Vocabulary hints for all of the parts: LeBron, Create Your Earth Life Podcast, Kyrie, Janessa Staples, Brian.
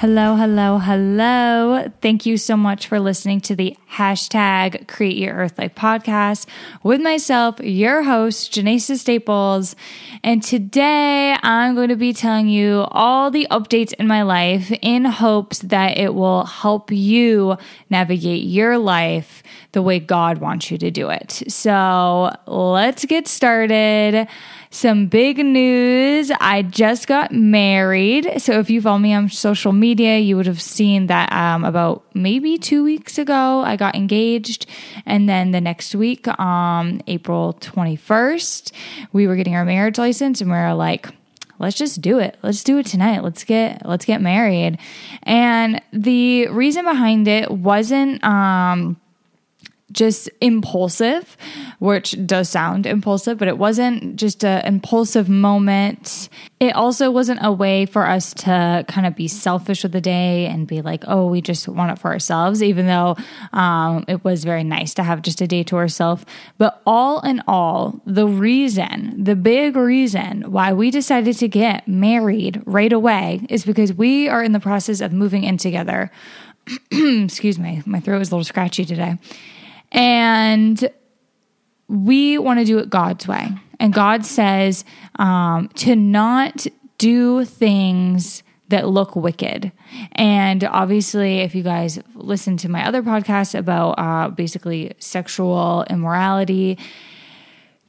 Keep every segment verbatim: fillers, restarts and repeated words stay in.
Hello, hello, hello. Thank you so much for listening to the hashtag Create Your Earth Life podcast with myself, your host, Janessa Staples. And today I'm going to be telling you all the updates in my life in hopes that it will help you navigate your life the way God wants you to do it. So let's get started. Some big news. I just got married. So if you follow me on social media, you would have seen that um, about maybe two weeks ago, I got engaged. And then the next week, um, April twenty-first, we were getting our marriage license and we were like, let's just do it. Let's do it tonight. Let's get, let's get married. And the reason behind it wasn't, um, just impulsive, which does sound impulsive, but it wasn't just an impulsive moment. It also wasn't a way for us to kind of be selfish with the day and be like, oh, we just want it for ourselves, even though um, it was very nice to have just a day to ourselves. But all in all, the reason, the big reason why we decided to get married right away is because we are in the process of moving in together. Excuse me, my throat is a little scratchy today. And we want to do it God's way. And God says um, to not do things that look wicked. And obviously, if you guys listen to my other podcast about uh, basically sexual immorality,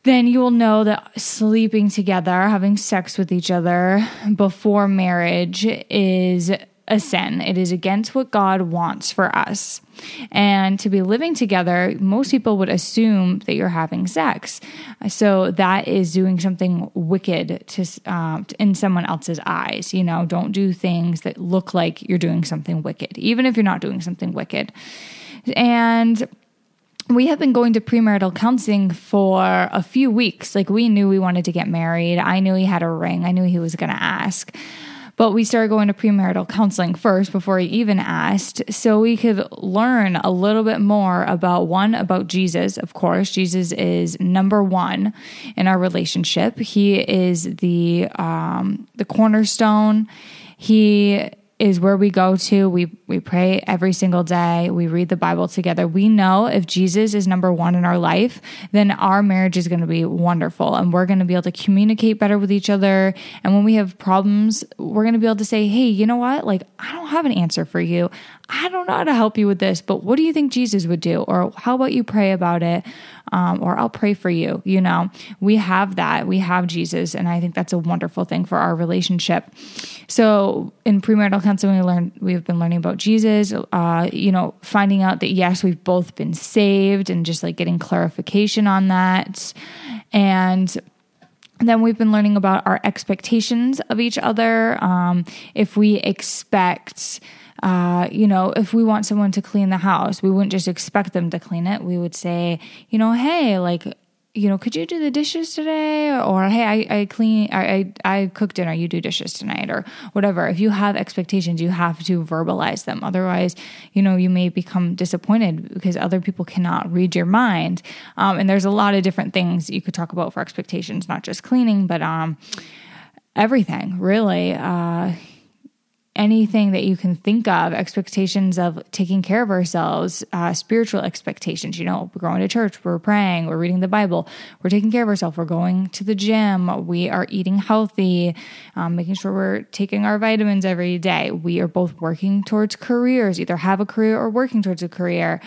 then you will know that sleeping together, having sex with each other before marriage is a sin. It is against what God wants for us. And to be living together, most people would assume that you're having sex. So that is doing something wicked to uh, in someone else's eyes. You know, don't do things that look like you're doing something wicked, even if you're not doing something wicked. And we have been going to premarital counseling for a few weeks. Like, we knew we wanted to get married. I knew he had a ring. I knew he was going to ask. But we started going to premarital counseling first before he even asked, so we could learn a little bit more about, one, about Jesus, of course. Jesus is number one in our relationship. He is the um, the cornerstone. He is where we go to. We we pray every single day. We read the Bible together. We know if Jesus is number one in our life, then our marriage is going to be wonderful, and we're going to be able to communicate better with each other. And when we have problems, we're going to be able to say, hey, you know what? Like, I don't have an answer for you. I don't know how to help you with this, but what do you think Jesus would do? Or how about you pray about it? Um, or I'll pray for you. You know, we have that. We have Jesus. And I think that's a wonderful thing for our relationship. So in premarital counseling, we learned, we've been learning about Jesus, uh, you know, finding out that, yes, we've both been saved, and just like getting clarification on that. And then we've been learning about our expectations of each other. Um, if we expect, Uh, you know, if we want someone to clean the house, we wouldn't just expect them to clean it. We would say, you know, hey, like, you know, could you do the dishes today? Or, hey, I, I clean, I, I, I cook dinner, you do dishes tonight, or whatever. If you have expectations, you have to verbalize them. Otherwise, you know, you may become disappointed because other people cannot read your mind. Um, and there's a lot of different things you could talk about for expectations, not just cleaning, but, um, everything really, uh, anything that you can think of, expectations of taking care of ourselves, uh, spiritual expectations. You know, we're going to church, we're praying, we're reading the Bible, we're taking care of ourselves, we're going to the gym, we are eating healthy, um, making sure we're taking our vitamins every day. We are both working towards careers, either have a career or working towards a career.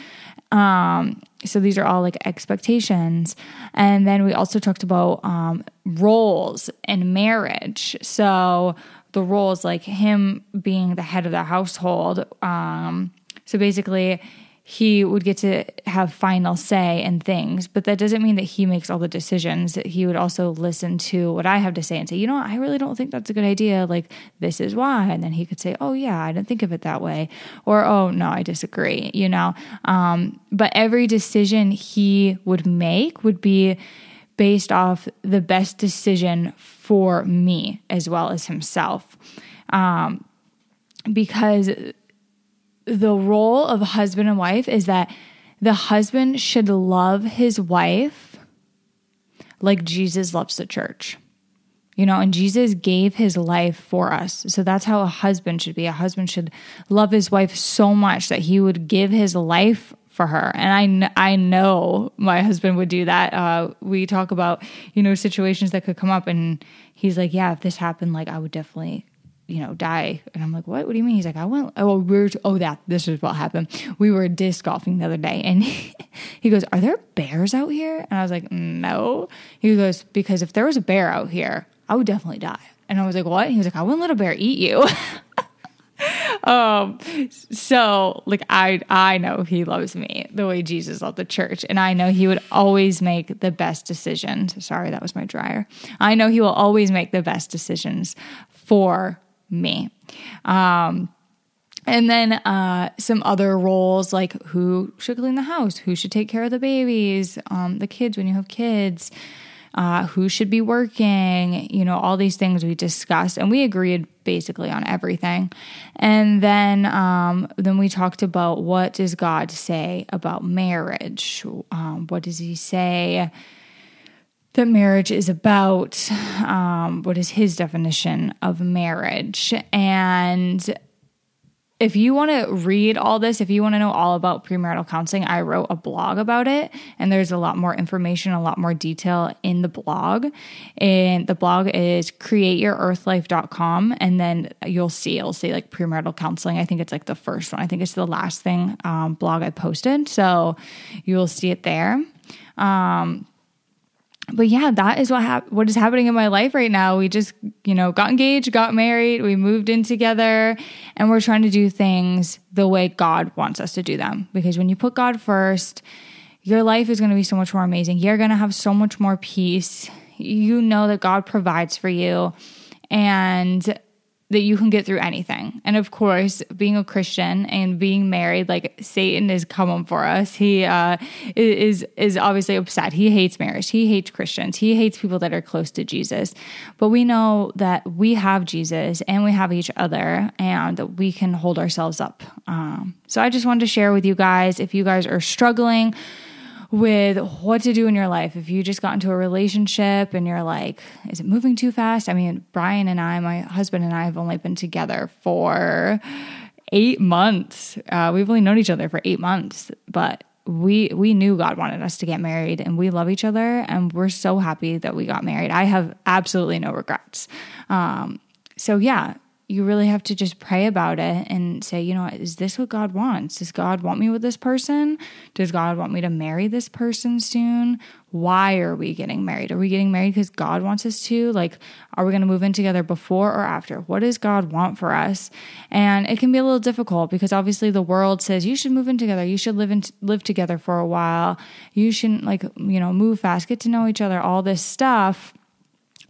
Um, so these are all like expectations. And then we also talked about um, roles in marriage. So the roles, like him being the head of the household. Um, so basically, he would get to have final say in things, but that doesn't mean that he makes all the decisions. He would also listen to what I have to say and say, you know what, I really don't think that's a good idea. Like, this is why. And then he could say, oh yeah, I didn't think of it that way. Or, oh no, I disagree, you know? Um, but every decision he would make would be based off the best decision for me as well as himself. Um, because the role of husband and wife is that the husband should love his wife like Jesus loves the church. you know, and Jesus gave his life for us. So that's how a husband should be. A husband should love his wife so much that he would give his life for her. And I, I know my husband would do that. Uh, we talk about, you know, situations that could come up, and he's like, yeah, if this happened, like I would definitely, you know, die. And I'm like, what, what do you mean? He's like, I went, oh, we we're, oh, that, this is what happened. We were disc golfing the other day, and he, he goes, are there bears out here? And I was like, no. He goes, because if there was a bear out here, I would definitely die. And I was like, what? He was like, I wouldn't let a bear eat you. Um, so like, I, I know he loves me the way Jesus loved the church. And I know he would always make the best decisions. Sorry, that was my dryer. I know he will always make the best decisions for me. Um, And then uh, some other roles, like who should clean the house, who should take care of the babies, um, the kids when you have kids, uh, who should be working, you know, all these things we discussed, and we agreed basically on everything. And then um, then we talked about, what does God say about marriage? Um, what does he say that marriage is about? Um, what is his definition of marriage? And if you want to read all this, if you want to know all about premarital counseling, I wrote a blog about it, and there's a lot more information, a lot more detail in the blog. And the blog is create your earth life dot com, and then you'll see, it'll say like premarital counseling. I think it's like the first one. I think it's the last thing, um, blog I posted. So you'll see it there. Um, But yeah, that is what hap- what is happening in my life right now. We just, you know, got engaged, got married, we moved in together, and we're trying to do things the way God wants us to do them. Because when you put God first, your life is going to be so much more amazing. You're going to have so much more peace. You know that God provides for you and that you can get through anything. And of course, being a Christian and being married, like Satan is coming for us. He uh, is is obviously upset. He hates marriage. He hates Christians. He hates people that are close to Jesus. But we know that we have Jesus and we have each other, and that we can hold ourselves up. Um, so I just wanted to share with you guys, if you guys are struggling with what to do in your life. If you just got into a relationship and you're like, is it moving too fast? I mean, Brian and I, my husband and I, have only been together for eight months. Uh, we've only known each other for eight months, but we we knew God wanted us to get married, and we love each other, and we're so happy that we got married. I have absolutely no regrets. Um, so yeah, you really have to just pray about it and say, you know, is this what God wants? Does God want me with this person? Does God want me to marry this person soon? Why are we getting married? Are we getting married because God wants us to? Like, are we going to move in together before or after? What does God want for us? And it can be a little difficult, because obviously the world says you should move in together. You should live in, live together for a while. You shouldn't, like, you know, move fast, get to know each other, all this stuff.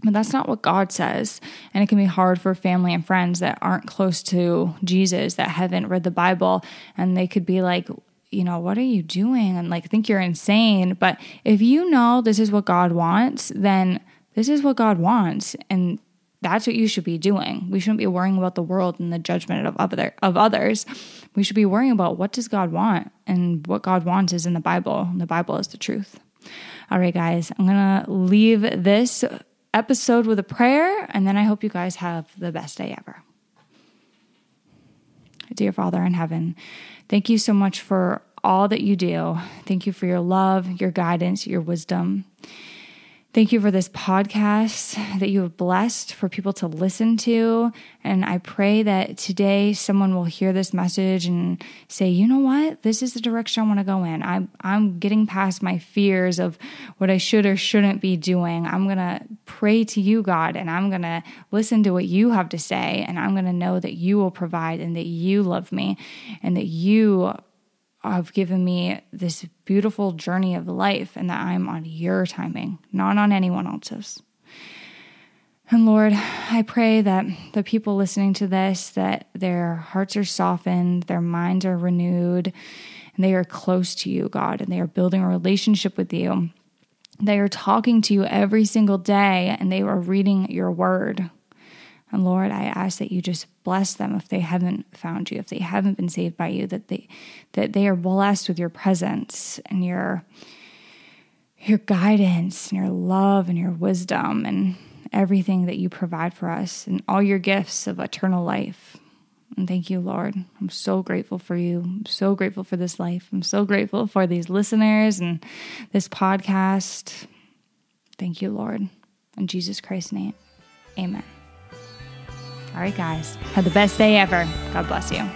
But that's not what God says. And it can be hard for family and friends that aren't close to Jesus, that haven't read the Bible, and they could be like, you know, what are you doing? And like, think you're insane. But if you know this is what God wants, then this is what God wants. And that's what you should be doing. We shouldn't be worrying about the world and the judgment of other of others. We should be worrying about, what does God want? And what God wants is in the Bible. And the Bible is the truth. All right, guys, I'm going to leave this episode with a prayer, and then I hope you guys have the best day ever. Dear Father in heaven, thank you so much for all that you do. Thank you for your love, your guidance, your wisdom. Thank you for this podcast that you have blessed for people to listen to. And I pray that today someone will hear this message and say, you know what? This is the direction I want to go in. I'm, I'm getting past my fears of what I should or shouldn't be doing. I'm going to pray to you, God, and I'm going to listen to what you have to say. And I'm going to know that you will provide, and that you love me, and that you have given me this beautiful journey of life, and that I'm on your timing, not on anyone else's. And Lord, I pray that the people listening to this, that their hearts are softened, their minds are renewed, and they are close to you, God, and they are building a relationship with you. They are talking to you every single day, and they are reading your word. And Lord, I ask that you just bless them if they haven't found you, if they haven't been saved by you, that they that they are blessed with your presence and your your guidance and your love and your wisdom. And everything that you provide for us and all your gifts of eternal life. And thank you, Lord. I'm so grateful for you. I'm so grateful for this life. I'm so grateful for these listeners and this podcast. Thank you, Lord. In Jesus Christ's name, amen. All right, guys. Have the best day ever. God bless you.